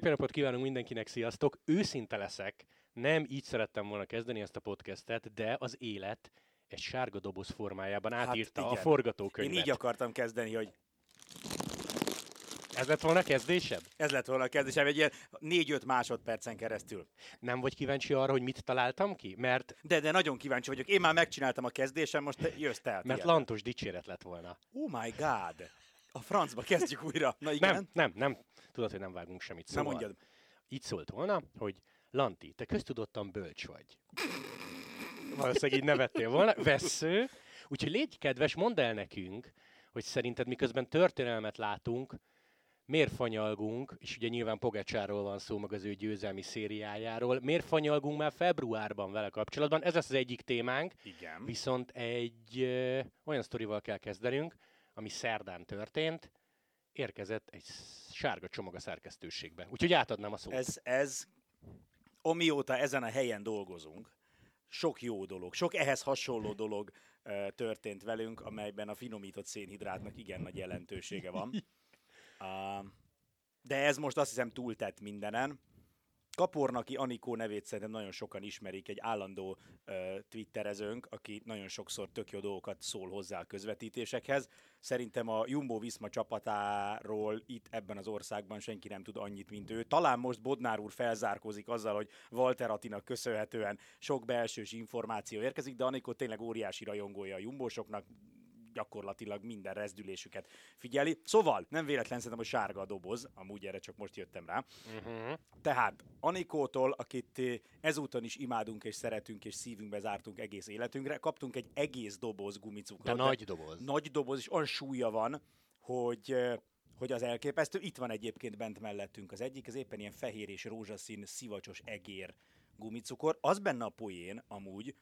Szép napot kívánunk mindenkinek, sziasztok! Őszinte leszek, nem így szerettem volna kezdeni ezt a podcastet, de az élet egy sárga doboz formájában átírta a forgatókönyvet. Én így akartam kezdeni, hogy... Ez lett volna kezdésed? Ez lett volna kezdésed, egy ilyen 4-5 másodpercen keresztül. Nem vagy kíváncsi arra, hogy mit találtam ki? Mert... De nagyon kíváncsi vagyok. Én már megcsináltam a kezdésem, most jössz te el. Mert ilyen. Lantos dicséret lett volna. Oh my god! A francba kezdjük újra. Na igen. Nem. Tudod, hogy nem vágunk semmit. Szóval. Na mondjad. Így szólt volna, hogy Lanti, te köztudottan bölcs vagy. Valószínűleg így nevettél volna. Vessző. Úgyhogy légy kedves, mondd el nekünk, hogy szerinted miközben történelmet látunk, miért fanyalgunk, és ugye nyilván Pogácsáról van szó, meg az ő győzelmi szériájáról, miért fanyalgunk már februárban vele kapcsolatban? Ez lesz az egyik témánk. Igen. Viszont egy olyan sztorival kell kezdenünk, ami szerdán történt, érkezett egy sárga csomag a szerkesztőségbe. Úgyhogy átadnám a szót. Amióta ezen a helyen dolgozunk, sok jó dolog, sok ehhez hasonló dolog történt velünk, amelyben a finomított szénhidrátnak igen nagy jelentősége van. De ez most azt hiszem túltett mindenen. Kapornaki Anikó nevét szerintem nagyon sokan ismerik, egy állandó twitterezőnk, aki nagyon sokszor tök jó dolgokat szól hozzá a közvetítésekhez. Szerintem a Jumbo-Viszma csapatáról itt ebben az országban senki nem tud annyit, mint ő. Talán most Bodnár úr felzárkózik azzal, hogy Walter Attinak köszönhetően sok belsős információ érkezik, de Anikó tényleg óriási rajongója a jumbósoknak, gyakorlatilag minden rezdülésüket figyeli. Szóval, nem véletlen szerintem, hogy sárga a doboz, amúgy erre csak most jöttem rá. Uh-huh. Tehát Anikótól, akit ezúton is imádunk és szeretünk és szívünkbe zártunk egész életünkre, kaptunk egy egész doboz gumicukrot. De nagy doboz. Nagy doboz, és olyan súlya van, hogy az elképesztő. Itt van egyébként bent mellettünk az egyik, ez éppen ilyen fehér és rózsaszín, szivacsos egér gumicukor. Az benne a poén amúgy,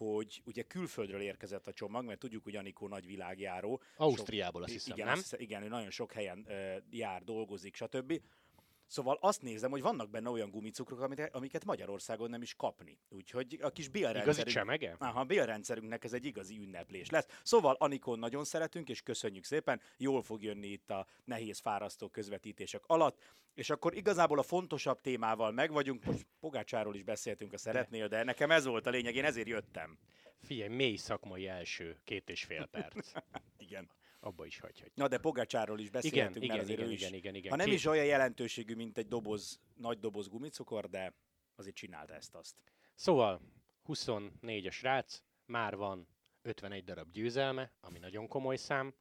hogy ugye külföldről érkezett a csomag, mert tudjuk, hogy Anikó nagy világjáró. Ausztriából azt hiszem, igen, nem? Igen, ő nagyon sok helyen jár, dolgozik, stb. Szóval azt nézem, hogy vannak benne olyan gumicukrok, amiket Magyarországon nem is kapni. Úgyhogy a kis bélrendszerünknek ez egy igazi ünneplés lesz. Szóval Anikón nagyon szeretünk, és köszönjük szépen, jól fog jönni itt a nehéz fárasztó közvetítések alatt. És akkor igazából a fontosabb témával megvagyunk, most Pogácsáról is beszéltünk, ha szeretnél, de nekem ez volt a lényeg, én ezért jöttem. Figyelj, mély szakmai első 2,5 perc. Igen. Abba is hagyhatjuk. Na, de Pogácsáról is beszéltünk, mert azért ő is. Ha nem is olyan jelentőségű, mint egy doboz, nagy doboz gumicukor, de azért csinálta ezt-azt. Szóval 24-es srác, már van 51 darab győzelme, ami nagyon komoly szám,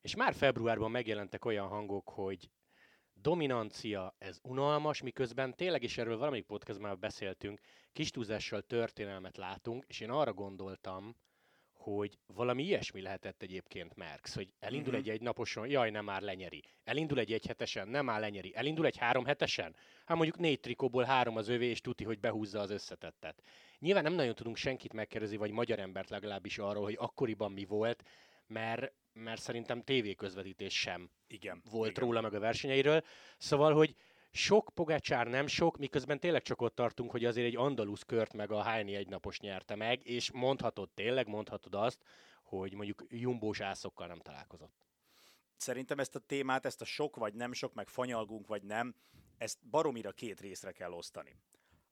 és már februárban megjelentek olyan hangok, hogy dominancia, ez unalmas, miközben tényleg, és erről valamelyik podcastban beszéltünk, kis túlzással történelmet látunk, és én arra gondoltam, hogy valami ilyesmi lehetett egyébként Merckx, hogy elindul egy egynaposon, jaj, nem már lenyeri. Elindul egy egyhetesen, nem már lenyeri. Elindul egy 3 hetesen? Hát mondjuk 4 trikóból 3 az övé, és tuti, hogy behúzza az összetettet. Nyilván nem nagyon tudunk senkit megkérdezni, vagy magyar embert legalábbis arról, hogy akkoriban mi volt, mert szerintem tévéközvetítés sem volt róla meg a versenyeiről. Szóval, hogy sok Pogácsár, nem sok, miközben tényleg csak ott tartunk, hogy azért egy andalusz kört meg a Heine egynapos nyerte meg, és mondhatod azt, hogy mondjuk jumbós ászokkal nem találkozott. Szerintem ezt a témát, ezt a sok vagy nem sok, meg fanyalgunk vagy nem, ezt baromira 2 részre kell osztani.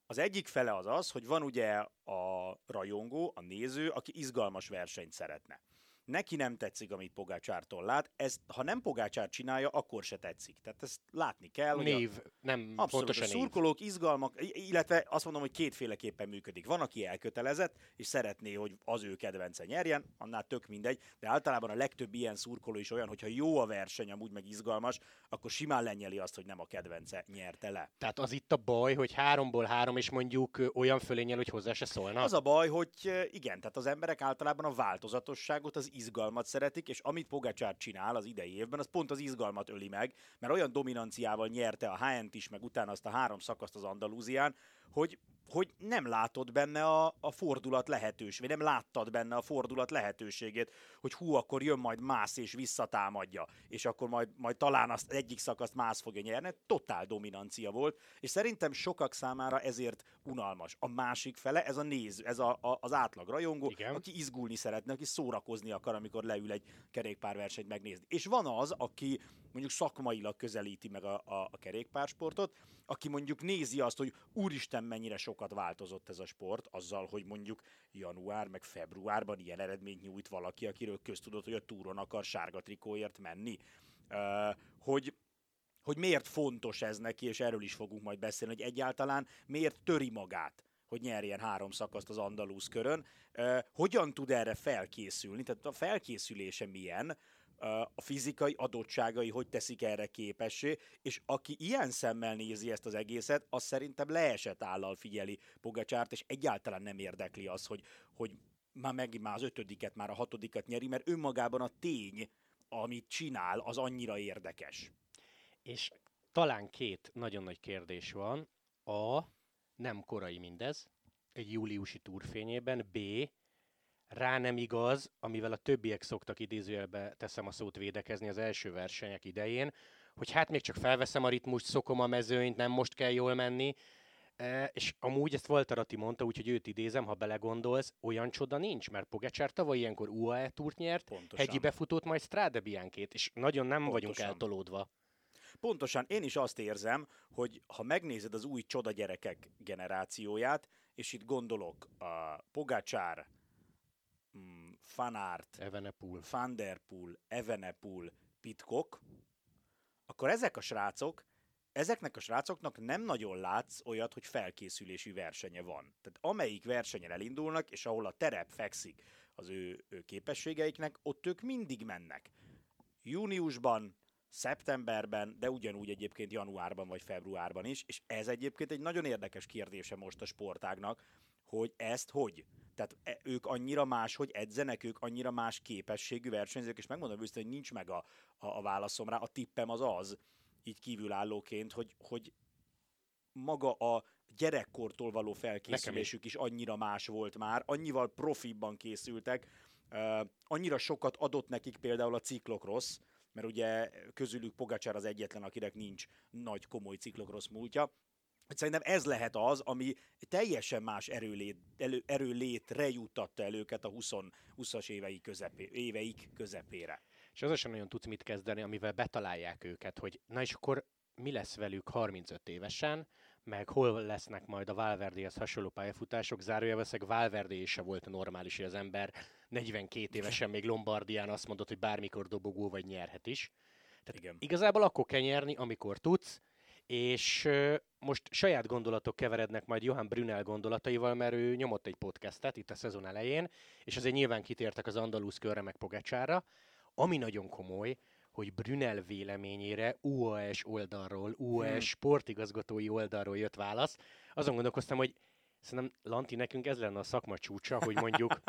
Az egyik fele az, hogy van ugye a rajongó, a néző, aki izgalmas versenyt szeretne. Neki nem tetszik, amit Pogácsártól lát. Ezt, ha nem Pogácsár csinálja, akkor se tetszik. Tehát ezt látni kell. Név, nem pontosan név. Szurkolók, izgalmak, illetve azt mondom, hogy 2féleképpen működik. Van, aki elkötelezett, és szeretné, hogy az ő kedvence nyerjen, annál tök mindegy, de általában a legtöbb ilyen szurkoló is olyan, hogyha jó a verseny, amúgy meg izgalmas, akkor simán lenyeli azt, hogy nem a kedvence nyerte le. Tehát az itt a baj, hogy 3-ból 3, és mondjuk olyan fölénnyel, hogy hozzá se szólna. Az a baj, hogy igen, tehát az emberek általában a változatosságot, az izgalmat szeretik, és amit Pogácsár csinál az idei évben, az pont az izgalmat öli meg, mert olyan dominanciával nyerte a HN-t is, meg utána azt a 3 szakaszt az Andalúzián, hogy hogy nem látod benne a fordulat lehetőségét, nem láttad benne a fordulat lehetőségét, hogy hú, akkor jön majd Mász és visszatámadja, és akkor majd talán azt egyik szakaszt Mász fogja nyerni. Totál dominancia volt, és szerintem sokak számára ezért unalmas. A másik fele, ez a néző, ez az átlag rajongó, igen, aki izgulni szeretne, aki szórakozni akar, amikor leül egy kerékpárversenyt megnézni. És van az, aki mondjuk szakmailag közelíti meg a kerékpársportot, aki mondjuk nézi azt, hogy úristen, mennyire sokat változott ez a sport, azzal, hogy mondjuk január, meg februárban ilyen eredményt nyújt valaki, akiről köztudott, hogy a túron akar sárga trikóért menni. Hogy miért fontos ez neki, és erről is fogunk majd beszélni, hogy egyáltalán miért töri magát, hogy nyerjen 3 szakaszt az andalusz körön, hogyan tud erre felkészülni, tehát a felkészülése milyen, a fizikai adottságai hogy teszik erre képessé, és aki ilyen szemmel nézi ezt az egészet, az szerintem leesett állal figyeli Pogacsárt, és egyáltalán nem érdekli az, hogy már megint már az 5-et, már a 6-at nyeri, mert önmagában a tény, amit csinál, az annyira érdekes. És talán 2 nagyon nagy kérdés van. A, nem korai mindez, egy júliusi túrfényében, B, rá nem igaz, amivel a többiek szoktak, idézőjelbe teszem a szót, védekezni az első versenyek idején, hogy hát még csak felveszem a ritmust, szokom a mezőnyt, nem most kell jól menni. És amúgy ezt Walter Atti mondta, úgyhogy őt idézem, ha belegondolsz, olyan csoda nincs, mert Pogačar tavaly ilyenkor UAE túrt nyert, pontosan, hegyi befutót, majd Strade Bianchét, és nagyon nem pontosan vagyunk eltolódva. Pontosan, én is azt érzem, hogy ha megnézed az új csodagyerekek generációját, és itt gondolok a Pogačar, Van Aert, Evenepoel, Van der Poel, Pitcock, akkor ezeknek a srácoknak nem nagyon látsz olyat, hogy felkészülési versenye van. Tehát amelyik versenyen elindulnak, és ahol a terep fekszik az ő képességeiknek, ott ők mindig mennek. Júniusban, szeptemberben, de ugyanúgy egyébként januárban vagy februárban is, és ez egyébként egy nagyon érdekes kérdése most a sportágnak, hogy ezt hogy? Tehát ők annyira más, hogy edzenek, ők annyira más képességű versenyzők, és megmondom őszintén, hogy nincs meg a válaszom rá. A tippem az, így kívülállóként, hogy maga a gyerekkortól való felkészülésük is annyira más volt már, annyival profibban készültek, annyira sokat adott nekik például a ciklokrossz, mert ugye közülük Pogačar az egyetlen, akinek nincs nagy komoly ciklokrossz múltja. Szerintem ez lehet az, ami teljesen más erőlétre juttatta el őket a 20-as éveik közepére. És az sem nagyon tudsz mit kezdeni, amivel betalálják őket, hogy na és akkor mi lesz velük 35 évesen, meg hol lesznek majd a Valverdehez hasonló pályafutások. Zárójelben Valverde se volt normális, hogy az ember 42 évesen még Lombardián azt mondott, hogy bármikor dobogó vagy nyerhet is. Tehát igen, igazából akkor kell nyerni, amikor tudsz, és most saját gondolatok keverednek majd Johann Brunel gondolataival, mert ő nyomott egy podcastet itt a szezon elején, és azért nyilván kitértek az andalusz körre meg Pogačarra, ami nagyon komoly, hogy Brunel véleményére UAE-s oldalról, UAE-s sportigazgatói oldalról jött válasz. Azon gondolkoztam, hogy szerintem, Lanti, nekünk ez lenne a szakma csúcsa, hogy mondjuk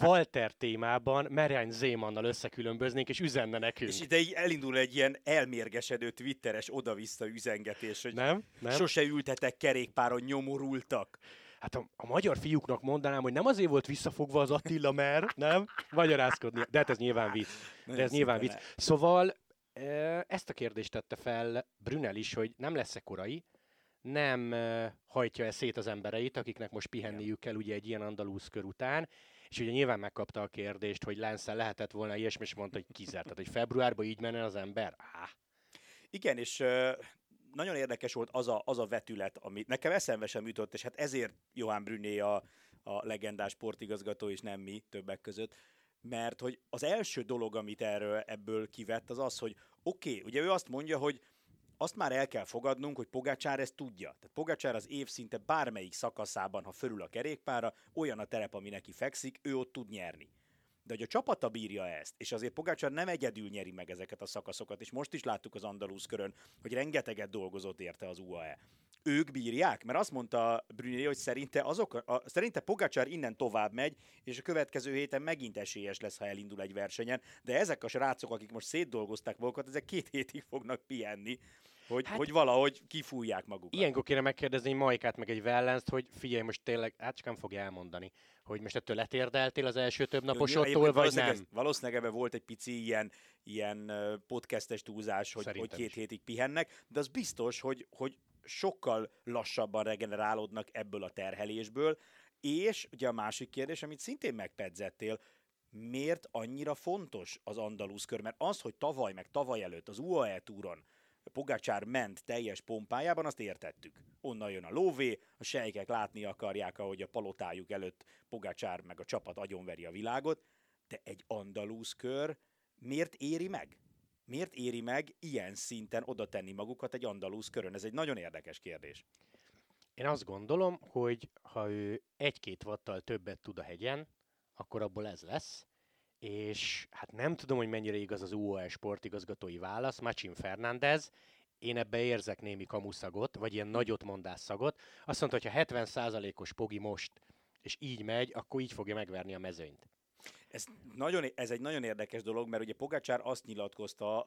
Walter témában Merján Zémannal összekülönböznénk, és üzenne nekünk. És ide elindul egy ilyen elmérgesedő twitteres oda-vissza üzengetés, hogy nem? Sose ültetek kerékpáron, nyomorultak. Hát a magyar fiúknak mondanám, hogy nem azért volt visszafogva az Attila, mert nem? Magyarázkodni. De hát ez nyilván vicc. Szóval ezt a kérdést tette fel Brunel is, hogy nem lesz-e korai, nem hajtja-e szét az embereit, akiknek most pihenniük kell ugye egy ilyen andalusz kör után, és ugye nyilván megkapta a kérdést, hogy Lance-el lehetett volna ilyesmi, és mondta, hogy kizárt. Tehát, hogy februárban így menne az ember? Igen, és nagyon érdekes volt az a vetület, ami nekem eszembe sem jutott, és hát ezért Johann Bruné a legendás sportigazgató, és nem mi többek között, mert hogy az első dolog, amit ebből kivett, az, hogy oké, ugye ő azt mondja, hogy azt már el kell fogadnunk, hogy Pogačar ezt tudja. Tehát Pogačar az év szinte bármelyik szakaszában, ha fölül a kerékpára, olyan a terep, ami neki fekszik, ő ott tud nyerni. De hogy a csapata bírja ezt, és azért Pogačar nem egyedül nyeri meg ezeket a szakaszokat, és most is láttuk az andalusz körön, hogy rengeteget dolgozott érte az UAE. Ők bírják, mert azt mondta Brunel, hogy szerinte Pogačar innen tovább megy, és a következő héten megint esélyes lesz, ha elindul egy versenyen, de ezek a srácok, akik most szétdolgozták magukat, ezek 2 hétig fognak pihenni. hogy valahogy kifújják magukat. Ilyenkor kéne megkérdezni egy Majkát, meg egy Wellenszt, hogy figyelj, most tényleg, hát csak nem fogja elmondani, hogy most ettől letérdeltél az első több naposottól, vagy nem? Valószínűleg ebben volt egy pici ilyen podcastes túlzás, hogy két hétig pihennek, de az biztos, hogy sokkal lassabban regenerálódnak ebből a terhelésből, és ugye a másik kérdés, amit szintén megpedzettél, miért annyira fontos az andalusz kör? Mert az, hogy tavaly meg tavaly előtt az UAE túron Pogačar ment teljes pompájában, azt értettük. Onnan jön a lóvé, a sejkek látni akarják, ahogy a palotájuk előtt Pogačar meg a csapat agyonveri a világot, de egy andalusz kör miért éri meg? Miért éri meg ilyen szinten oda tenni magukat egy andalusz körön? Ez egy nagyon érdekes kérdés. Én azt gondolom, hogy ha ő 1-2 watttal többet tud a hegyen, akkor abból ez lesz, és hát nem tudom, hogy mennyire igaz az UAE sportigazgatói válasz, Machin Fernández, én ebbe érzek némi kamuszagot, vagy ilyen nagyotmondásszagot. Azt mondta, hogy ha 70%-os Pogi most, és így megy, akkor így fogja megverni a mezőnyt. Ez egy nagyon érdekes dolog, mert ugye Pogačar azt nyilatkozta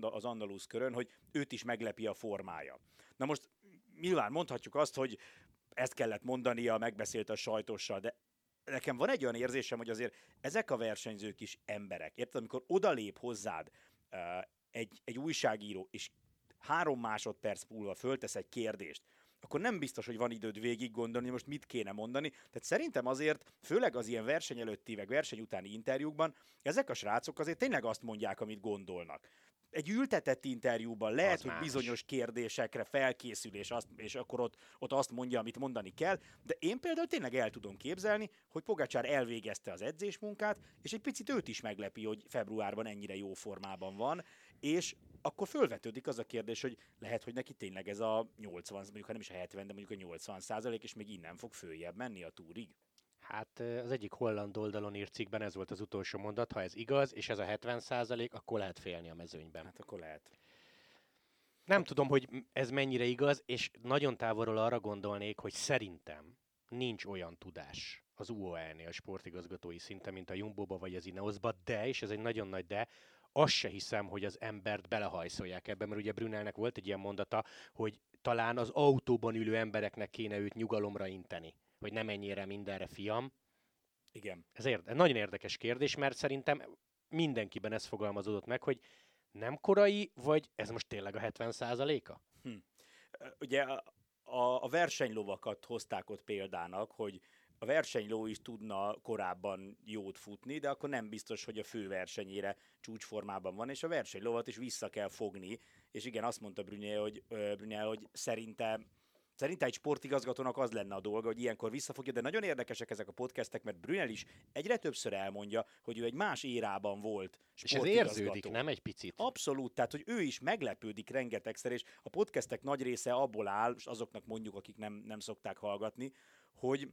az andalusz körön, hogy őt is meglepi a formája. Na most nyilván mondhatjuk azt, hogy ezt kellett mondania, megbeszélt a sajtossal, de nekem van egy olyan érzésem, hogy azért ezek a versenyzők is emberek. Érted, amikor odalép hozzád egy újságíró, és 3 másodperc múlva föltesz egy kérdést, akkor nem biztos, hogy van időd végig gondolni, most mit kéne mondani. Tehát szerintem azért, főleg az ilyen verseny előtti, meg verseny utáni interjúkban, ezek a srácok azért tényleg azt mondják, amit gondolnak. Egy ültetett interjúban lehet, az hogy más. Bizonyos kérdésekre felkészül, és akkor ott azt mondja, amit mondani kell, de én például tényleg el tudom képzelni, hogy Pogačar elvégezte az edzésmunkát, és egy picit őt is meglepi, hogy februárban ennyire jó formában van, és akkor fölvetődik az a kérdés, hogy lehet, hogy neki tényleg ez a 80, mondjuk ha nem is a 70, de mondjuk a 80%, és még innen fog följebb menni a túrig. Hát az egyik holland oldalon írt cikkben ez volt az utolsó mondat, ha ez igaz, és ez a 70%, akkor lehet félni a mezőnyben. Hát akkor lehet. Nem tudom, hogy ez mennyire igaz, és nagyon távolról arra gondolnék, hogy szerintem nincs olyan tudás az UAE-nél sportigazgatói szinten, mint a Jumbo-ba vagy az Ineos-ba, de, és ez egy nagyon nagy de, azt se hiszem, hogy az embert belehajszolják ebben, mert ugye Brunelnek volt egy ilyen mondata, hogy talán az autóban ülő embereknek kéne őt nyugalomra inteni. Hogy nem ennyire mindenre, fiam. Igen. Ez nagyon érdekes kérdés, mert szerintem mindenkiben ez fogalmazódott meg, hogy nem korai, vagy ez most tényleg a 70%-a? Ugye a versenylovakat hozták ott példának, hogy a versenyló is tudna korábban jót futni, de akkor nem biztos, hogy a főversenyére csúcsformában van, és a versenylovat is vissza kell fogni. És igen, azt mondta Brunel, hogy szerintem egy sportigazgatónak az lenne a dolga, hogy ilyenkor visszafogja, de nagyon érdekesek ezek a podcastek, mert Brunel is egyre többször elmondja, hogy ő egy más érában volt sportigazgató. És ez érződik, nem egy picit? Abszolút, tehát hogy ő is meglepődik rengetegszer, és a podcastek nagy része abból áll, és azoknak mondjuk, akik nem szokták hallgatni, hogy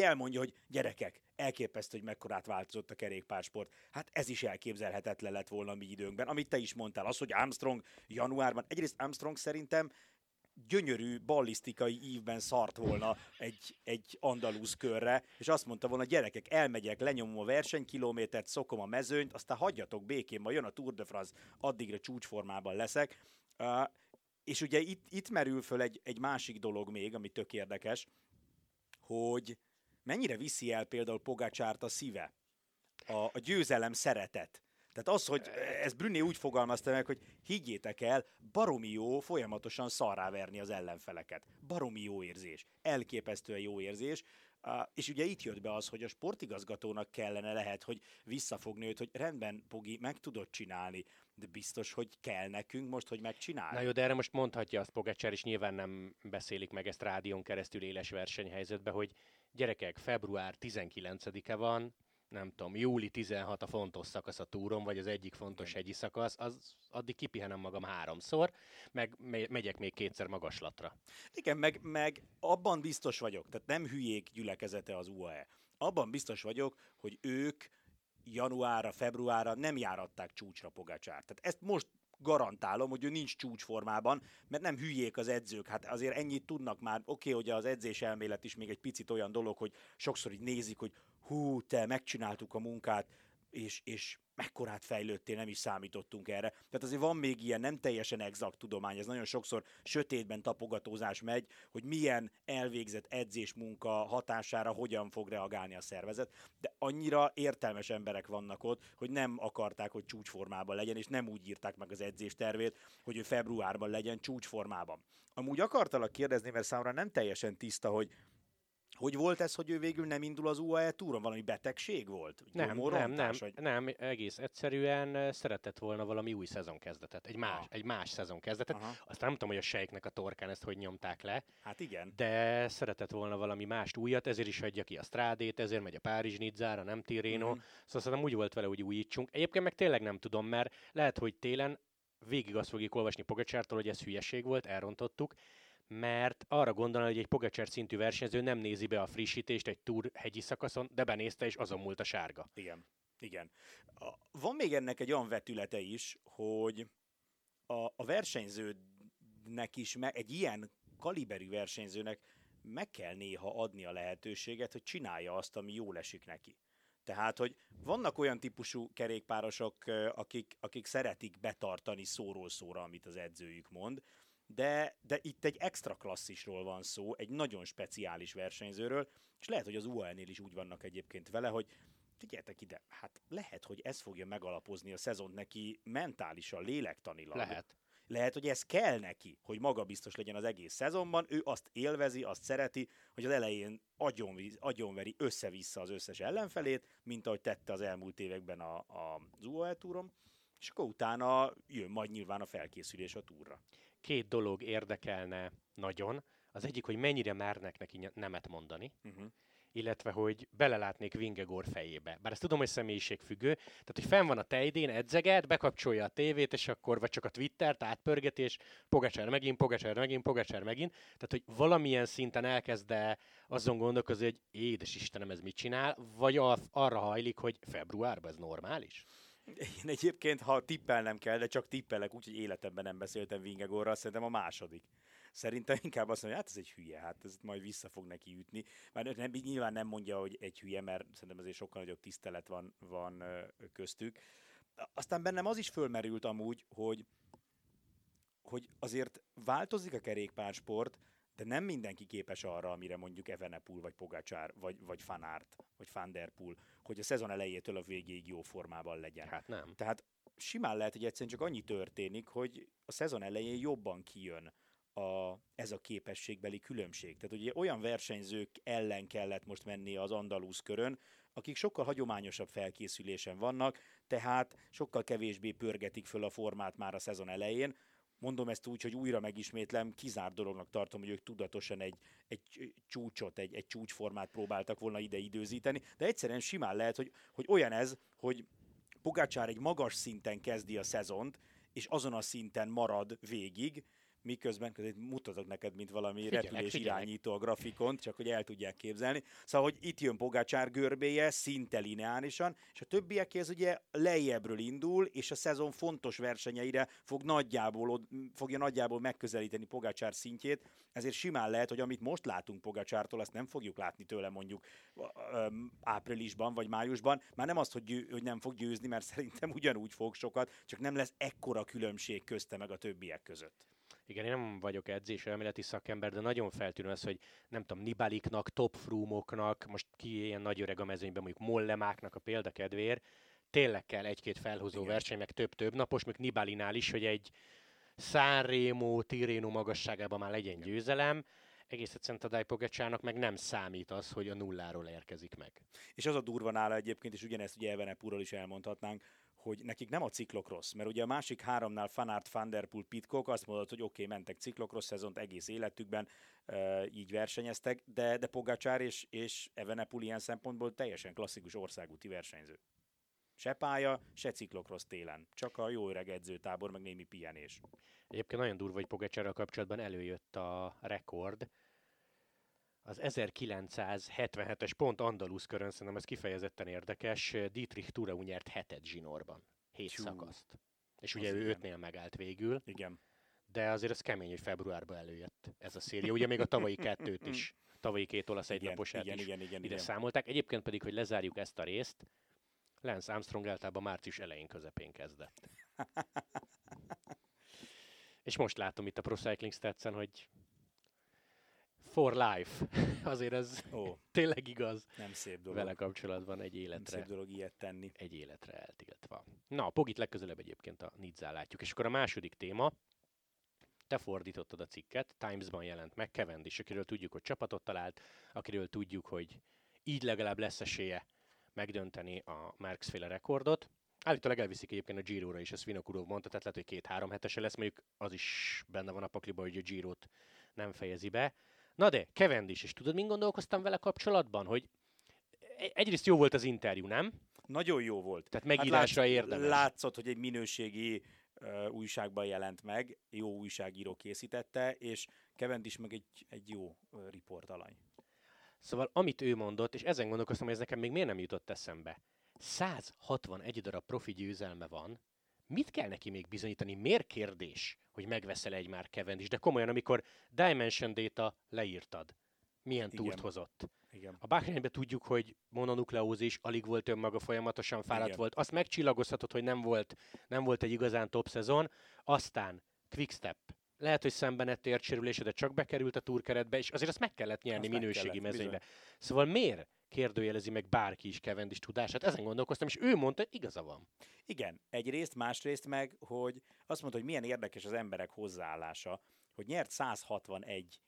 elmondja, hogy gyerekek, elképesztő, hogy mekkorát változott a kerékpársport. Hát ez is elképzelhetetlen lett volna a mi időnkben. Amit te is mondtál, az, hogy Armstrong januárban, egyrészt Armstrong szerintem gyönyörű, ballisztikai ívben szart volna egy andalusz körre, és azt mondta volna, gyerekek, elmegyek, lenyomom a versenykilométert, szokom a mezőnyt, aztán hagyjatok békén, ma jön a Tour de France, addigra csúcsformában leszek. És ugye itt merül föl egy másik dolog még, ami tök érdekes, hogy mennyire viszi el például Pogačart a szíve, a győzelem szeretet. Tehát az, hogy ez Brunel úgy fogalmazta meg, hogy higgyétek el, baromi jó folyamatosan szarráverni az ellenfeleket. Baromi jó érzés. Elképesztően jó érzés. És ugye itt jött be az, hogy a sportigazgatónak kellene lehet, hogy visszafogni őt, hogy rendben, Pogi, meg tudod csinálni, de biztos, hogy kell nekünk most, hogy megcsinálj. Na jó, de erre most mondhatja azt Pogačar, és nyilván nem beszélik meg ezt rádión keresztül éles versenyhelyzetben, hogy gyerekek, február 19-e van, nem tudom, júli 16 a fontos szakasz a túron, vagy az egyik fontos hegyi szakasz, az addig kipihenem magam 3-szor, meg megyek még 2-szer magaslatra. Igen, meg abban biztos vagyok, tehát nem hülyék gyülekezete az UAE. Abban biztos vagyok, hogy ők januárra, februárra nem járatták csúcsra Pogačart. Tehát ezt most garantálom, hogy ő nincs csúcsformában, mert nem hülyék az edzők. Hát azért ennyit tudnak már, oké, hogy az edzés elmélet is még egy picit olyan dolog, hogy sokszor így nézik, hogy hú, te, megcsináltuk a munkát, és mekkorát fejlődtél, nem is számítottunk erre. Tehát azért van még ilyen nem teljesen exakt tudomány, ez nagyon sokszor sötétben tapogatózás megy, hogy milyen elvégzett edzésmunka hatására hogyan fog reagálni a szervezet, de annyira értelmes emberek vannak ott, hogy nem akarták, hogy csúcsformában legyen, és nem úgy írták meg az edzéstervét, hogy ő februárban legyen csúcsformában. Amúgy akartalak kérdezni, mert számomra nem teljesen tiszta, hogy volt ez, hogy ő végül nem indul az UAE túron? Valami betegség volt? Nem, egész egyszerűen szeretett volna valami új szezonkezdetett, egy más szezonkezdetett. Aha. Azt nem tudom, hogy a sejknek a torkán ezt hogy nyomták le. Hát igen. De szeretett volna valami mást, újat, ezért is hagyja ki a Strádét, ezért megy a Párizs-Nizzára, nem Tirreno. Uh-huh. Szóval szerintem úgy volt vele, hogy újítsunk. Egyébként meg tényleg nem tudom, mert lehet, hogy télen végig azt fogjuk olvasni Pogačartól, hogy ez hülyeség volt, elrontottuk. Mert arra gondolom, hogy egy Pogačar szintű versenyző nem nézi be a frissítést egy Tour hegyi szakaszon, de benézte, és azon múlt a sárga. Igen, igen. Van még ennek egy olyan vetülete is, hogy a versenyzőnek is, egy ilyen kaliberű versenyzőnek meg kell néha adni a lehetőséget, hogy csinálja azt, ami jól esik neki. Tehát, hogy vannak olyan típusú kerékpárosok, akik szeretik betartani szóról szóra, amit az edzőjük mond, de itt egy extra klasszisról van szó, egy nagyon speciális versenyzőről, és lehet, hogy az UAE-nél is úgy vannak egyébként vele, hogy figyeljetek ide, hát lehet, hogy ez fogja megalapozni a szezont neki mentálisan, lélektanilag. Lehet, hogy ez kell neki, hogy magabiztos legyen az egész szezonban, ő azt élvezi, azt szereti, hogy az elején agyonveri össze-vissza az összes ellenfelét, mint ahogy tette az elmúlt években az UAE túron, és akkor utána jön majd nyilván a felkészülés a túrra. Két dolog érdekelne nagyon. Az egyik, hogy mennyire mernek neki nemet mondani, illetve, hogy belelátnék Vingegaard fejébe. Bár ezt tudom, hogy személyiségfüggő, tehát, hogy fenn van a tejdén, edzeget, bekapcsolja a tévét, és akkor, vagy csak a Twittert átpörgeti, és Pogačar megint. Tehát, hogy valamilyen szinten elkezd azon gondolkozni, hogy édes Istenem, ez mit csinál, vagy arra hajlik, hogy februárban ez normális. Én egyébként, ha tippelnem kell, de csak tippelek, úgyhogy életemben nem beszéltem Vingegaardról, szerintem a második. Szerintem inkább azt mondja, hát ez egy hülye, hát ez majd vissza fog neki ütni. Már nyilván nem mondja, hogy egy hülye, mert szerintem azért sokkal nagyobb tisztelet van köztük. Aztán bennem az is fölmerült amúgy, hogy azért változik a kerékpársport, de nem mindenki képes arra, amire mondjuk Evenepoel, vagy Pogačar, vagy Van Aert, vagy Van der Poel, hogy a szezon elejétől a végéig jó formában legyen. Hát nem. Tehát simán lehet, hogy egyszerűen csak annyi történik, hogy a szezon elején jobban kijön ez a képességbeli különbség. Tehát ugye olyan versenyzők ellen kellett most menni az andalusz körön, akik sokkal hagyományosabb felkészülésen vannak, tehát sokkal kevésbé pörgetik föl a formát már a szezon elején. Mondom ezt úgy, hogy újra megismétlem, kizárt dolognak tartom, hogy ők tudatosan egy csúcsot, egy csúcsformát próbáltak volna ide időzíteni, de egyszerűen simán lehet, hogy olyan ez, hogy Pogačar egy magas szinten kezdi a szezont, és azon a szinten marad végig, miközben mutatok neked, mint valami repülés irányító a grafikont, csak hogy el tudják képzelni. Szóval, hogy itt jön Pogačar görbéje, szinte lineárisan, és a többiekhez ugye lejjebbről indul, és a szezon fontos versenyeire fogja nagyjából megközelíteni Pogačar szintjét, ezért simán lehet, hogy amit most látunk Pogačartól, azt nem fogjuk látni tőle mondjuk áprilisban vagy májusban. Már nem azt, hogy nem fog győzni, mert szerintem ugyanúgy fog sokat, csak nem lesz ekkora különbség közte meg a többiek között. Igen, én nem vagyok edzéselméleti szakember, de nagyon feltűnő az, hogy nem tudom, Nibaliknak, Top Froome-oknak, most ki ilyen nagy öreg a mezőnyben, mondjuk Mollemáknak a példakedvéért, tényleg kell egy-két felhúzó verseny, meg több-több napos, még Nibalinál is, hogy egy Sanremo, Tirreno magasságában már legyen győzelem. Egész egyszerűen Tadej Pogačarnak meg nem számít az, hogy a nulláról érkezik meg. És az a durva nála egyébként, és ugyanezt ugye Evenepoelről is elmondhatnánk, hogy nekik nem a ciklokrossz, mert ugye a másik háromnál Van Aert, Van der Poel, Pidcock azt mondott, hogy oké, mentek ciklokrossz szezont egész életükben, így versenyeztek, de Pogačar és Evenepoel ilyen szempontból teljesen klasszikus országúti versenyző. Se pálya, se ciklokrossz télen. Csak a jó öreg edzőtábor, meg némi pihenés. Egyébként nagyon durva, hogy Pogačarral kapcsolatban előjött a rekord. Az 1977-es pont andalusz körön, szerintem ez kifejezetten érdekes, Dietrich Thurau nyert 7-et zsinórban. 7 szakaszt. És ugye az ő 5-nél megállt végül. Igen. De azért az kemény, hogy februárban előjött ez a széria. Ugye még a tavalyi kettőt is, tavalyi két olasz egynaposát is ide számolták. Egyébként pedig, hogy lezárjuk ezt a részt, Lance Armstrong általában március elején közepén kezdett. És most látom itt a Pro Cycling Statsen, hogy for life. Azért ez tényleg igaz. Nem szép dolog. Vele kapcsolatban egy életre. Nem szép dolog ilyet tenni. Egy életre eltiltva. Na, a Pogit legközelebb egyébként a Nizzán látjuk. És akkor a második téma. Te fordítottad a cikket, Times-ban jelent meg Cavendish, akiről tudjuk, hogy csapatot talált, akiről tudjuk, hogy így legalább lesz esélye megdönteni a Marks-féle rekordot. Állítólag elviszik egyébként a Giro-ra is, ezt Vinokurov mondta, tehát lehet, hogy 2-3 hetese lesz, mondjuk az is benne van a pakliba, hogy a Giro-t nem fejezi be. Na de, Cavendish is. Tudod, mint gondolkoztam vele kapcsolatban, hogy egyrészt jó volt az interjú, nem? Nagyon jó volt. Tehát megírásra érdemes. Látszott, hogy egy minőségi újságban jelent meg, jó újságíró készítette, és Cavendish meg egy jó riportalany. Szóval amit ő mondott, és ezen gondolkoztam, hogy ez nekem még miért nem jutott eszembe. 161 darab profi győzelme van. Mit kell neki még bizonyítani? Miért kérdés, hogy megveszel egy már Cavendish? De komolyan, amikor Dimension Data leírtad, milyen túrt hozott. Igen. A Bahreinben tudjuk, hogy mononukleózis, alig volt önmaga, folyamatosan fáradt volt. Azt megcsillagozhatod, hogy nem volt egy igazán top szezon. Aztán Quickstep. Lehet, hogy szembenett értsérülése, de csak bekerült a túrkeretbe, és azért azt meg kellett nyerni minőségi mezőnybe. Szóval miért kérdőjelezi meg bárki is Cavendish tudását? Ezen gondolkoztam, és ő mondta, hogy igaza van. Igen, egyrészt, másrészt meg, hogy azt mondta, hogy milyen érdekes az emberek hozzáállása, hogy nyert 161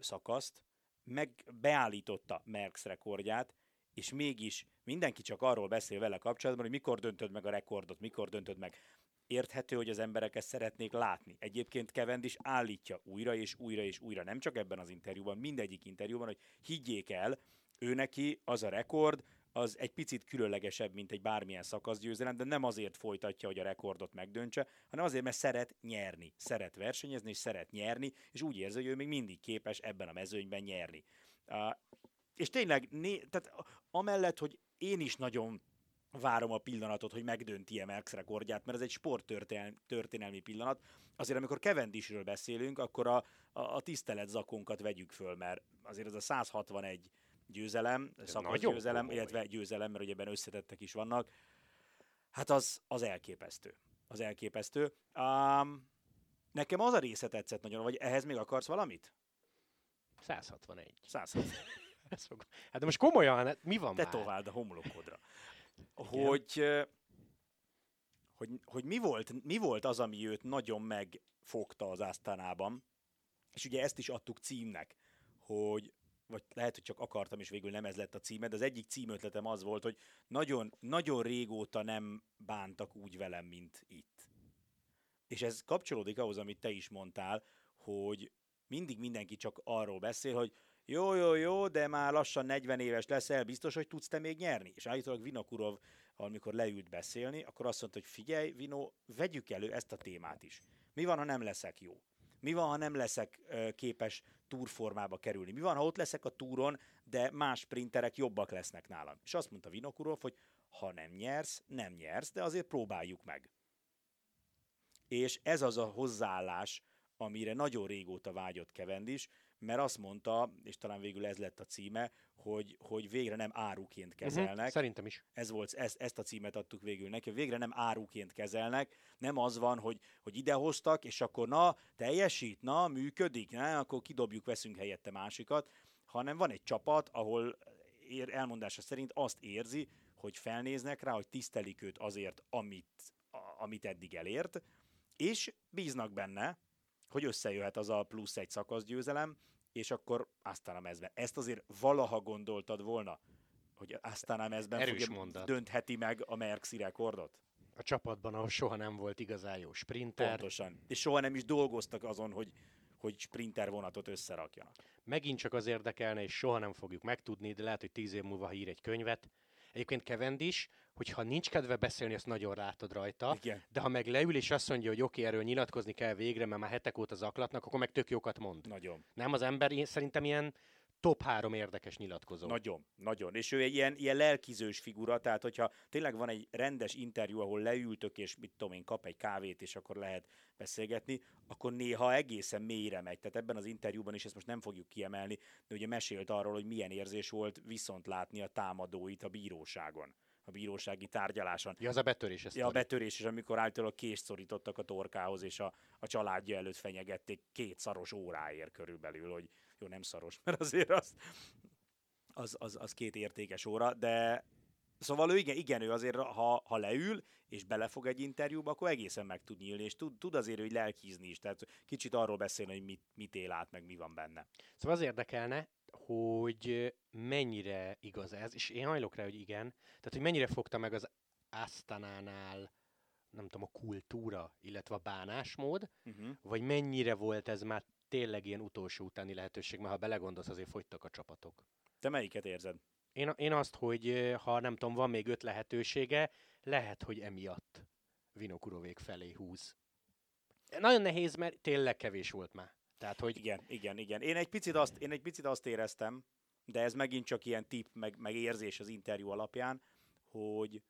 szakaszt, meg beállította Merckx rekordját, és mégis mindenki csak arról beszél vele kapcsolatban, hogy mikor döntöd meg a rekordot, mikor döntöd meg. Érthető, hogy az emberek ezt szeretnék látni. Egyébként Cavendish állítja újra és újra és újra, nem csak ebben az interjúban, mindegyik interjúban, hogy higgyék el, ő neki az a rekord, az egy picit különlegesebb, mint egy bármilyen szakaszgyőzelem, de nem azért folytatja, hogy a rekordot megdöntse, hanem azért, mert szeret nyerni, szeret versenyezni, és szeret nyerni, és úgy érzi, hogy ő még mindig képes ebben a mezőnyben nyerni. És tényleg, tehát amellett, hogy én is nagyon várom a pillanatot, hogy megdönti Merckx rekordját, mert ez egy sporttörténelmi pillanat. Azért, amikor Cavendishről beszélünk, akkor a tiszteletzakunkat vegyük föl, mert azért ez a 161 győzelem, szakaszgyőzelem, illetve győzelem, mert ugye ebben összetettek is vannak. Hát az elképesztő. Az elképesztő. Nekem az a része tetszett nagyon, vagy ehhez még akarsz valamit? 161. Hát de most komolyan, hát mi van már? Tetováld a homlokodra. Hogy mi volt az, ami őt nagyon megfogta az Asztanában, és ugye ezt is adtuk címnek, hogy vagy lehet, hogy csak akartam, és végül nem ez lett a címed. Az egyik címötletem az volt, hogy nagyon, nagyon régóta nem bántak úgy velem, mint itt. És ez kapcsolódik ahhoz, amit te is mondtál, hogy mindig mindenki csak arról beszél, hogy jó, de már lassan 40 éves leszel, biztos, hogy tudsz te még nyerni. És állítólag Vinokurov, amikor leült beszélni, akkor azt mondta, hogy figyelj, Vino, vegyük elő ezt a témát is. Mi van, ha nem leszek jó? Mi van, ha nem leszek képes túrformába kerülni? Mi van, ha ott leszek a túron, de más sprinterek jobbak lesznek nálam? És azt mondta Vinokurov, hogy ha nem nyersz, de azért próbáljuk meg. És ez az a hozzáállás, amire nagyon régóta vágyott Cavendish, mert azt mondta, és talán végül ez lett a címe, hogy végre nem áruként kezelnek. Szerintem is. Ez volt, ezt a címet adtuk végül neki, végre nem áruként kezelnek, nem az van, hogy idehoztak, és akkor na, teljesít, na, működik, na, akkor kidobjuk, veszünk helyette másikat, hanem van egy csapat, ahol elmondása szerint azt érzi, hogy felnéznek rá, hogy tisztelik őt azért, amit eddig elért, és bíznak benne, hogy összejöhet az a plusz egy szakaszgyőzelem, és akkor Astana Mezben. Ezt azért valaha gondoltad volna, hogy Astana Mezben döntheti meg a Merckx rekordot? A csapatban, ahol soha nem volt igazán jó sprinter. Pontosan. És soha nem is dolgoztak azon, hogy sprinter vonatot összerakjanak. Megint csak az érdekelne, és soha nem fogjuk megtudni, de lehet, hogy 10 év múlva ír egy könyvet. Egyébként Cavendish, hogyha nincs kedve beszélni, azt nagyon látod rajta, igen. De ha meg leül és azt mondja, hogy oké, erről nyilatkozni kell végre, mert már hetek óta zaklatnak, akkor meg tök jókat mond. Nagyon. Nem, az ember szerintem ilyen top 3 érdekes nyilatkozó. Nagyon. És ő egy ilyen lelkizős figura, tehát hogyha tényleg van egy rendes interjú, ahol leültök, és mit tudom én, kap egy kávét, és akkor lehet beszélgetni, akkor néha egészen mélyre megy. Tehát ebben az interjúban is, ezt most nem fogjuk kiemelni, de ugye mesélt arról, hogy milyen érzés volt viszont látni a támadóit a bíróságon. a bírósági tárgyaláson. Ja, az a betörés. Ja, a betörés is, amikor általában kést szorítottak a torkához, és a családja előtt fenyegették 2 szaros óráért körülbelül, hogy jó, nem szaros, mert azért az 2 értékes óra, de szóval ő igen, ő azért, ha leül, és belefog egy interjúba, akkor egészen meg tud nyílni, és tud azért, hogy lelkizni is, tehát kicsit arról beszélni, hogy mit él át, meg mi van benne. Szóval az érdekelne, hogy mennyire igaz ez, és én hajlok rá, hogy igen, tehát hogy mennyire fogta meg az Asztanánál, nem tudom, a kultúra, illetve a bánásmód, vagy mennyire volt ez már tényleg ilyen utolsó utáni lehetőség, mert ha belegondolsz, azért fogytak a csapatok. Te melyiket érzed? Én azt, hogy ha nem tudom, van még 5 lehetősége, lehet, hogy emiatt Vinokurovék felé húz. Nagyon nehéz, mert tényleg kevés volt már. Tehát, hogy... Igen. Én egy picit azt éreztem, de ez megint csak ilyen tipp, meg érzés az interjú alapján, hogy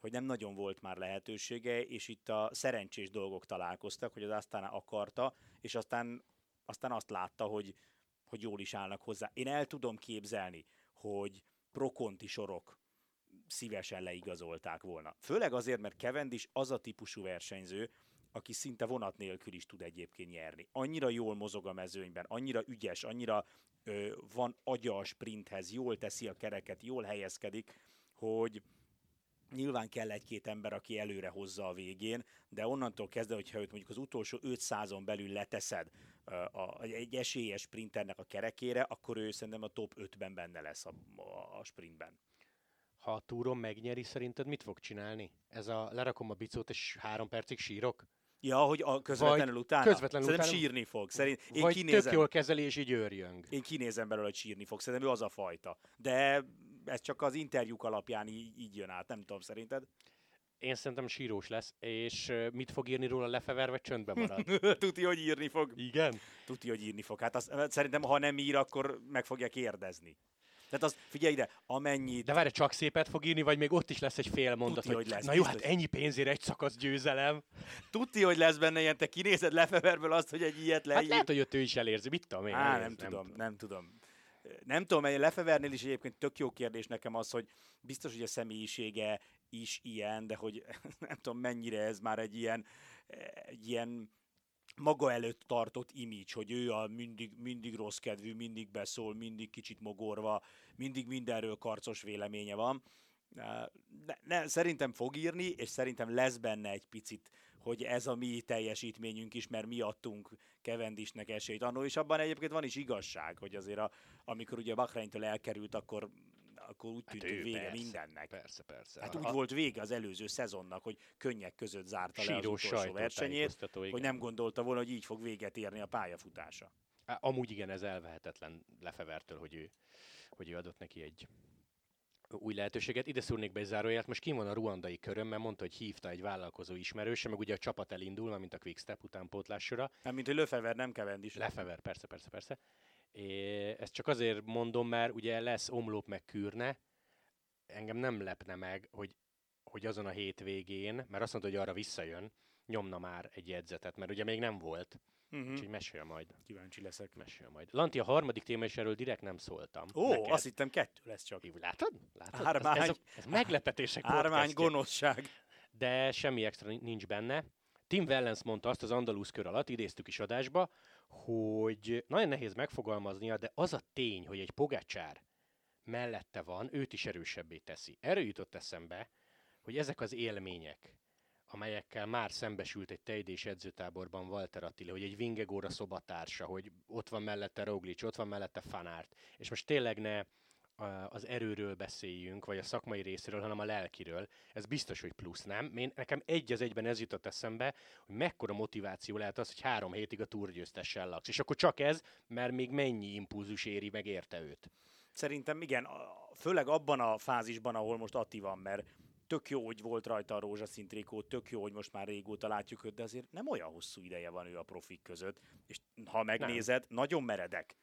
nem nagyon volt már lehetősége, és itt a szerencsés dolgok találkoztak, hogy az aztán akarta, és aztán azt látta, hogy jól is állnak hozzá. Én el tudom képzelni, hogy prokonti sorok szívesen leigazolták volna. Főleg azért, mert Cavendish az a típusú versenyző, aki szinte vonat nélkül is tud egyébként nyerni. Annyira jól mozog a mezőnyben, annyira ügyes, annyira van agya a sprinthez, jól teszi a kereket, jól helyezkedik, hogy nyilván kell 1-2 ember, aki előre hozza a végén, de onnantól kezdve, hogyha őt mondjuk az utolsó 500-on belül leteszed egy esélyes sprinternek a kerekére, akkor ő szerintem a top 5-ben benne lesz a sprintben. Ha a túron megnyeri, szerinted mit fog csinálni? Ez a lerakom a bicót és 3 percig sírok? Ja, hogy a közvetlenül utána sírni fog. Vagy tök jól kezeli, és így őrjöng. Én kinézem belőle, hogy sírni fog. Szerintem ő az a fajta. De ez csak az interjúk alapján így jön át. Nem tudom, szerinted? Én szerintem sírós lesz, és mit fog írni róla lefeverve? Csöndbe marad. Tuti, hogy írni fog. Igen? Tuti, hogy írni fog. Hát azt, szerintem, ha nem ír, akkor meg fogja kérdezni. Tehát az, figyelj ide, amennyit... De várj, csak szépet fog írni, vagy még ott is lesz egy fél mondat, tuti, hogy lesz, na jó, hát ennyi pénzért egy szakasz győzelem. Tuti, hogy lesz benne ilyen, te kinézed Lefeverről azt, hogy egy ilyet leír. Hát lehet, hogy ő is elérzi, mit tudom én. Nem tudom. Nem tudom, mert Lefevernél is egyébként tök jó kérdés nekem az, hogy biztos, hogy a személyisége is ilyen, de hogy nem tudom mennyire ez már egy ilyen maga előtt tartott image, hogy ő a mindig rossz kedvű, mindig beszól, mindig kicsit mogorva, mindig mindenről karcos véleménye van. De szerintem fog írni, és szerintem lesz benne egy picit, hogy ez a mi teljesítményünk is, mert mi adtunk Cavendishnek esélyt annól, és abban egyébként van is igazság, hogy azért amikor ugye Bahreintől elkerült, akkor úgy tűnt, hogy vége mindennek. Persze. Hát úgy volt vége az előző szezonnak, hogy könnyek között zárta le az utolsó versenyét, hogy nem gondolta volna, hogy így fog véget érni a pályafutása. Amúgy igen, ez elvehetetlen Lefevertől, hogy ő adott neki egy új lehetőséget. Ide szúrnék be egy záróját, most kim van a ruandai köröm, mert mondta, hogy hívta egy vállalkozó ismerőse, meg ugye a csapat elindul, mint a Quickstep utánpótlásra. Nem, mint hogy Lefever, nem Cavendish. Lefever, persze. Ezt csak azért mondom, mert ugye lesz Omlop meg Kürne, engem nem lepne meg, hogy azon a hétvégén, mert azt mondta, hogy arra visszajön, nyomna már egy jegyzetet, mert ugye még nem volt. Úgyhogy mesél majd. Kíváncsi leszek. Mesél majd. Lanti, a harmadik téma, és erről direkt nem szóltam. Neked. Azt hittem 2 lesz csak. Látod? Ármány. Ez meglepetések podcastja. Ármány gonoszság. De semmi extra nincs benne. Tim Wellens mondta azt az Andalusz kör alatt, idéztük is adásba, hogy nagyon nehéz megfogalmaznia, de az a tény, hogy egy Pogačar mellette van, őt is erősebbé teszi. Erről jutott eszembe, hogy ezek az élmények, amelyekkel már szembesült egy tejdés edzőtáborban Walter Attila, hogy egy Vingegaard szobatársa, hogy ott van mellette Roglic, ott van mellette Van Aert, és most tényleg ne az erőről beszéljünk, vagy a szakmai részéről, hanem a lelkiről. Ez biztos, hogy plusz, nem? Nekem 1-1 ez jutott eszembe, hogy mekkora motiváció lehet az, hogy 3 hétig a túrgyőztessel laksz. És akkor csak ez, mert még mennyi impulzus éri meg érte őt. Szerintem igen, főleg abban a fázisban, ahol most Atti van, mert tök jó, hogy volt rajta a rózsaszín trikó, tök jó, hogy most már régóta látjuk őt, de azért nem olyan hosszú ideje van ő a profik között. És ha megnézed, nagyon meredek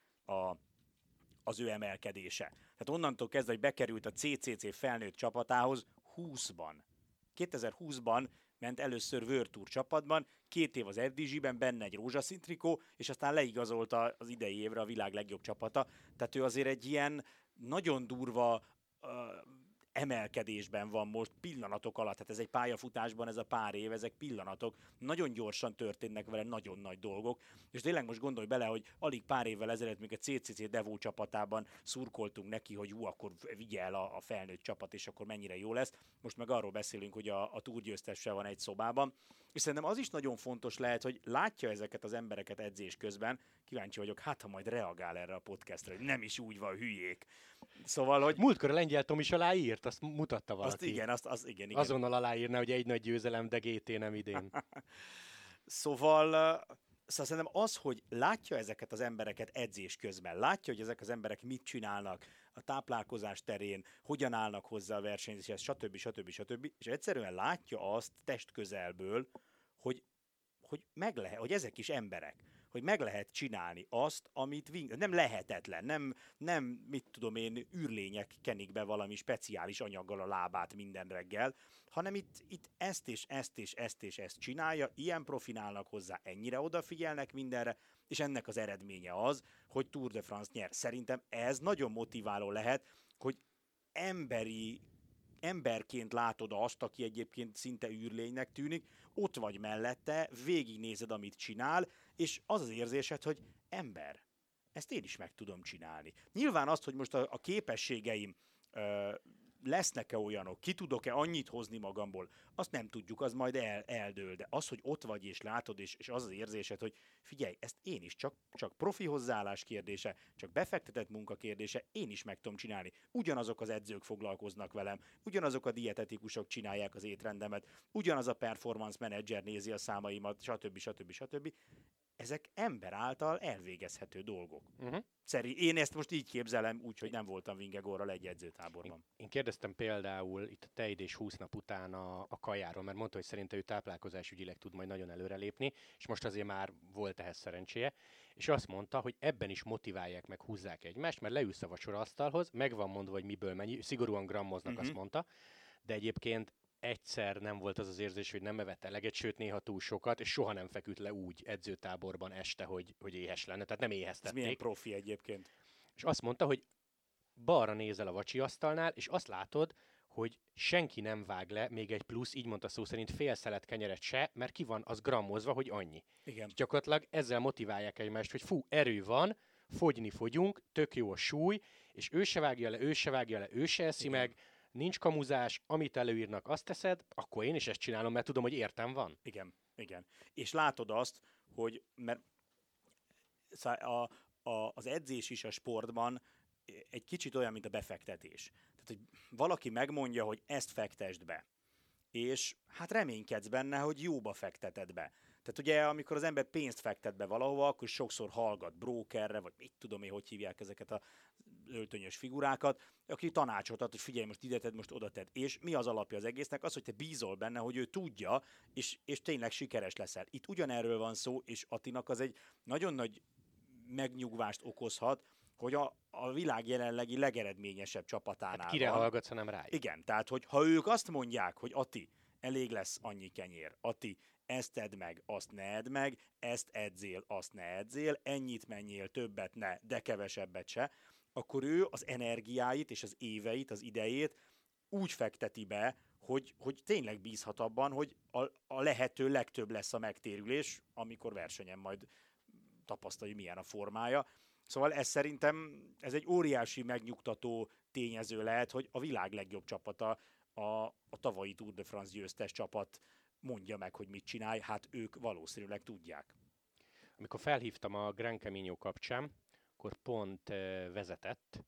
az ő emelkedése. Tehát onnantól kezdve, hogy bekerült a CCC felnőtt csapatához 20-ban. 2020-ban ment először World Tour csapatban, 2 év az FDZ-ben, benne egy rózsaszín trikó, és aztán leigazolta az idei évre a világ legjobb csapata. Tehát ő azért egy ilyen nagyon durva emelkedésben van most pillanatok alatt. Hát ez egy pályafutásban, ez a pár év, ezek pillanatok. Nagyon gyorsan történnek vele nagyon nagy dolgok. És tényleg most gondolj bele, hogy alig pár évvel ezelőtt még a CCC Devó csapatában szurkoltunk neki, hogy hú, akkor vigye el a felnőtt csapat, és akkor mennyire jó lesz. Most meg arról beszélünk, hogy a túrgyőztessel van egy szobában. És szerintem az is nagyon fontos lehet, hogy látja ezeket az embereket edzés közben. Kíváncsi vagyok, hát ha majd reagál erre a podcastra, hogy nem is úgy van, hülyék. Szóval, hogy... Múltkor a lengyel Tom is aláírt, azt mutatta valaki. Azt igen. Azonnal aláírná, hogy egy nagy győzelem, de GT nem idén. Szóval szerintem az, hogy látja ezeket az embereket edzés közben, látja, hogy ezek az emberek mit csinálnak a táplálkozás terén, hogyan állnak hozzá a versenyzéshez, stb. És egyszerűen látja azt testközelből, hogy ezek is emberek, hogy meg lehet csinálni azt, amit nem lehetetlen, nem mit tudom én, űrlények kenik be valami speciális anyaggal a lábát minden reggel, hanem itt ezt csinálja, ilyen profinálnak hozzá, ennyire odafigyelnek mindenre, és ennek az eredménye az, hogy Tour de France nyer. Szerintem ez nagyon motiváló lehet, hogy emberként látod azt, aki egyébként szinte űrlénynek tűnik, ott vagy mellette, végignézed, amit csinál, és az az érzésed, hogy ember, ezt én is meg tudom csinálni. Nyilván azt, hogy most a képességeim lesznek-e olyanok, ki tudok-e annyit hozni magamból, azt nem tudjuk, az majd eldől, de az, hogy ott vagy és látod, és az az érzésed, hogy figyelj, ezt én is, csak profi hozzáállás kérdése, csak befektetett munka kérdése, én is meg tudom csinálni. Ugyanazok az edzők foglalkoznak velem, ugyanazok a dietetikusok csinálják az étrendemet, ugyanaz a performance menedzser nézi a számaimat, stb. Ezek ember által elvégezhető dolgok. Uh-huh. Én ezt most így képzelem, úgyhogy nem voltam Vingegorral egy edzőtáborban. Én kérdeztem például itt a teidés 20 nap után a kajáról, mert mondta, hogy szerinte ő táplálkozásügyileg tud majd nagyon előrelépni, és most azért már volt ehhez szerencséje, és azt mondta, hogy ebben is motiválják meg, húzzák egymást, mert leülsz a vacsoraasztalhoz, meg van mondva, hogy miből mennyi, szigorúan grammoznak, uh-huh. Azt mondta, de egyébként egyszer nem volt az az érzés, hogy nem evett eleget, sőt néha túl sokat, és soha nem feküdt le úgy edzőtáborban este, hogy éhes lenne, tehát nem éheztették. Ez milyen profi egyébként. És azt mondta, hogy balra nézel a vacsi asztalnál, és azt látod, hogy senki nem vág le még egy plusz, így mondta szó szerint, fél szelet kenyeret se, mert ki van az grammozva, hogy annyi. Igen. És gyakorlatilag ezzel motiválják egymást, hogy fú, erő van, fogyni fogyunk, tök jó a súly, és ő se vágja le, ő se eszi meg, nincs kamuzás, amit előírnak, azt teszed, akkor én is ezt csinálom, mert tudom, hogy értem van. Igen. És látod azt, hogy mert az edzés is a sportban egy kicsit olyan, mint a befektetés. Tehát, hogy valaki megmondja, hogy ezt fektesd be, és hát reménykedsz benne, hogy jóba fekteted be. Tehát ugye, amikor az ember pénzt fektet be valahova, akkor sokszor hallgat brókerre, vagy mit tudom én, hogy hívják ezeket a öltönyös figurákat, aki tanácsot ad, hogy figyelj, most ide tedd, most oda tedd. És mi az alapja az egésznek? Az, hogy te bízol benne, hogy ő tudja, és tényleg sikeres leszel. Itt ugyanerről van szó, és Attinak az egy nagyon nagy megnyugvást okozhat, hogy a világ jelenlegi legeredményesebb csapatánál hát kire van. Hallgatsz, hanem rá. Igen, tehát, hogy ha ők azt mondják, hogy Atti, elég lesz annyi kenyér, Atti, ezt tedd meg, azt ne edd meg, ezt edzél, azt ne edzél, ennyit menjél, többet ne, de kevesebbet se, akkor ő az energiáit és az éveit, az idejét úgy fekteti be, hogy tényleg bízhat abban, hogy a lehető legtöbb lesz a megtérülés, amikor versenyen majd tapasztalja, milyen a formája. Szóval ez szerintem, ez egy óriási megnyugtató tényező lehet, hogy a világ legjobb csapata, a tavalyi Tour de France győztes csapat mondja meg, hogy mit csinálj, hát ők valószínűleg tudják. Amikor felhívtam a Gran Camino kapcsán, akkor pont vezetett,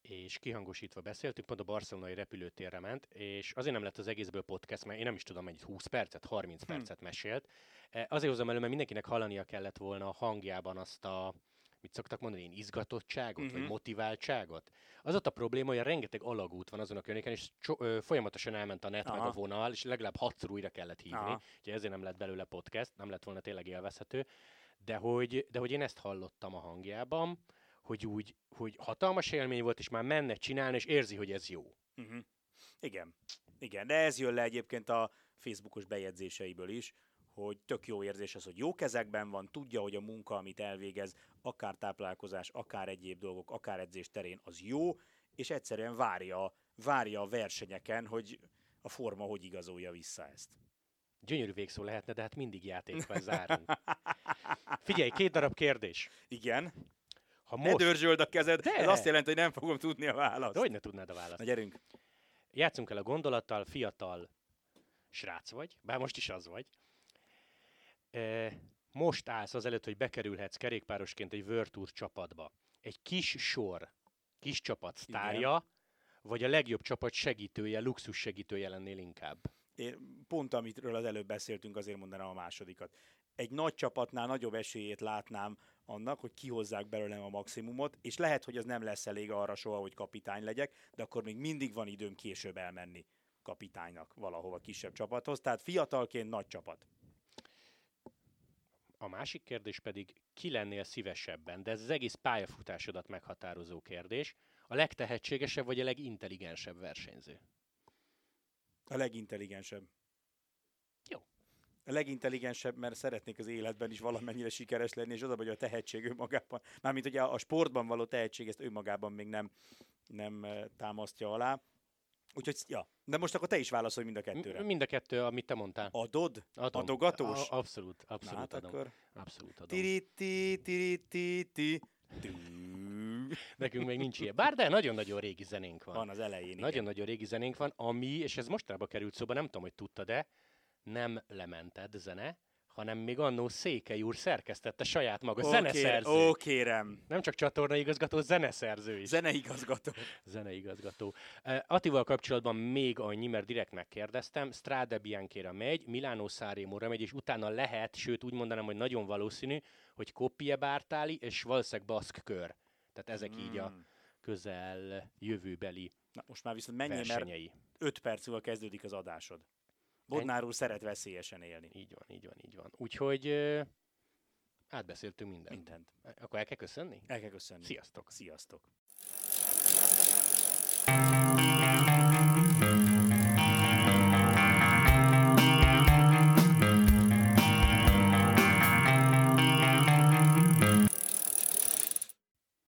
és kihangosítva beszéltük, pont a barcelonai repülőtérre ment, és azért nem lett az egészből podcast, mert én nem is tudom, mennyit, 20 percet, 30 percet mesélt. Azért hozom elő, mert mindenkinek hallania kellett volna a hangjában azt a, mit szoktak mondani, én izgatottságot, vagy motiváltságot. Az ott a probléma, hogy rengeteg alagút van azon a környéken, és folyamatosan elment a net, Aha. meg a vonal, és legalább 6-szor újra kellett hívni. Aha. Úgyhogy ezért nem lett belőle podcast, nem lett volna tényleg élvezhető. De hogy én ezt hallottam a hangjában, hogy úgy, hogy hatalmas élmény volt, és már menne csinálni, és érzi, hogy ez jó. Uh-huh. Igen, de ez jön le egyébként a Facebookos bejegyzéseiből is, hogy tök jó érzés az, hogy jó kezekben van, tudja, hogy a munka, amit elvégez, akár táplálkozás, akár egyéb dolgok, akár edzés terén, az jó, és egyszerűen várja a versenyeken, hogy a forma hogy igazolja vissza ezt. Gyönyörű végszó lehetne, de hát mindig játékban zárunk. Figyelj, 2 kérdés. Igen. Ne dörzsöld a kezed, de. Ez azt jelenti, hogy nem fogom tudni a választ. De hogy ne tudnád a választ? Na gyerünk. Játszunk el a gondolattal, fiatal srác vagy, bár most is az vagy. Most állsz azelőtt, hogy bekerülhetsz kerékpárosként egy World Tour csapatba. Egy kis csapat sztárja, igen. Vagy a legjobb csapat segítője, luxus segítője lennél inkább? Én pont amitről az előbb beszéltünk, azért mondanám a másodikat. Egy nagy csapatnál nagyobb esélyét látnám annak, hogy kihozzák belőlem a maximumot, és lehet, hogy az nem lesz elég arra soha, hogy kapitány legyek, de akkor még mindig van időm később elmenni kapitánynak valahova kisebb csapathoz. Tehát fiatalként nagy csapat. A másik kérdés pedig, ki lennél szívesebben, de ez az egész pályafutásodat meghatározó kérdés, a legtehetségesebb vagy a legintelligensebb versenyző? A legintelligensebb. Jó. A legintelligensebb, mert szeretnék az életben is valamennyire sikeres lenni, és az, hogy a tehetség önmagában, mármint ugye a sportban való tehetség ezt önmagában még nem támasztja alá. Úgyhogy, ja. De most akkor te is válaszolj mind a kettőre. Mind a kettő, amit te mondtál. Adod? Adom. Adogatós? Abszolút hát adom. Akkor... Abszolút adom. Tiri-ti-tiri-ti-ti. Nekünk még nincs ilyen. Bár de nagyon-nagyon régi zenénk van. Van az elején. Nagyon-nagyon régi zenénk van, ami, és ez mostanában került szóba, nem tudom, hogy tudtad-e, nem Lemented zene, hanem még annó Székely úr szerkesztette saját maga, zeneszerző. Ó, kérem. Nem csak csatornaigazgató, zeneszerző is. Zeneigazgató. Attival kapcsolatban még annyi, mert direkt megkérdeztem, Strade Bianchére megy, Milánó Sanremóra megy, és utána lehet, sőt úgy mondanám, hogy nagyon valószínű, hogy Coppi-e-Bartali és valószínűleg Baszk kör. Tehát ezek így a közel jövőbeli na, most már viszont menjél, versenyei. 5 percúval kezdődik az adásod. Bodnár úr szeret veszélyesen élni. Így van. Úgyhogy átbeszéltünk mindent. Akkor el kell köszönni? El kell köszönni. Sziasztok.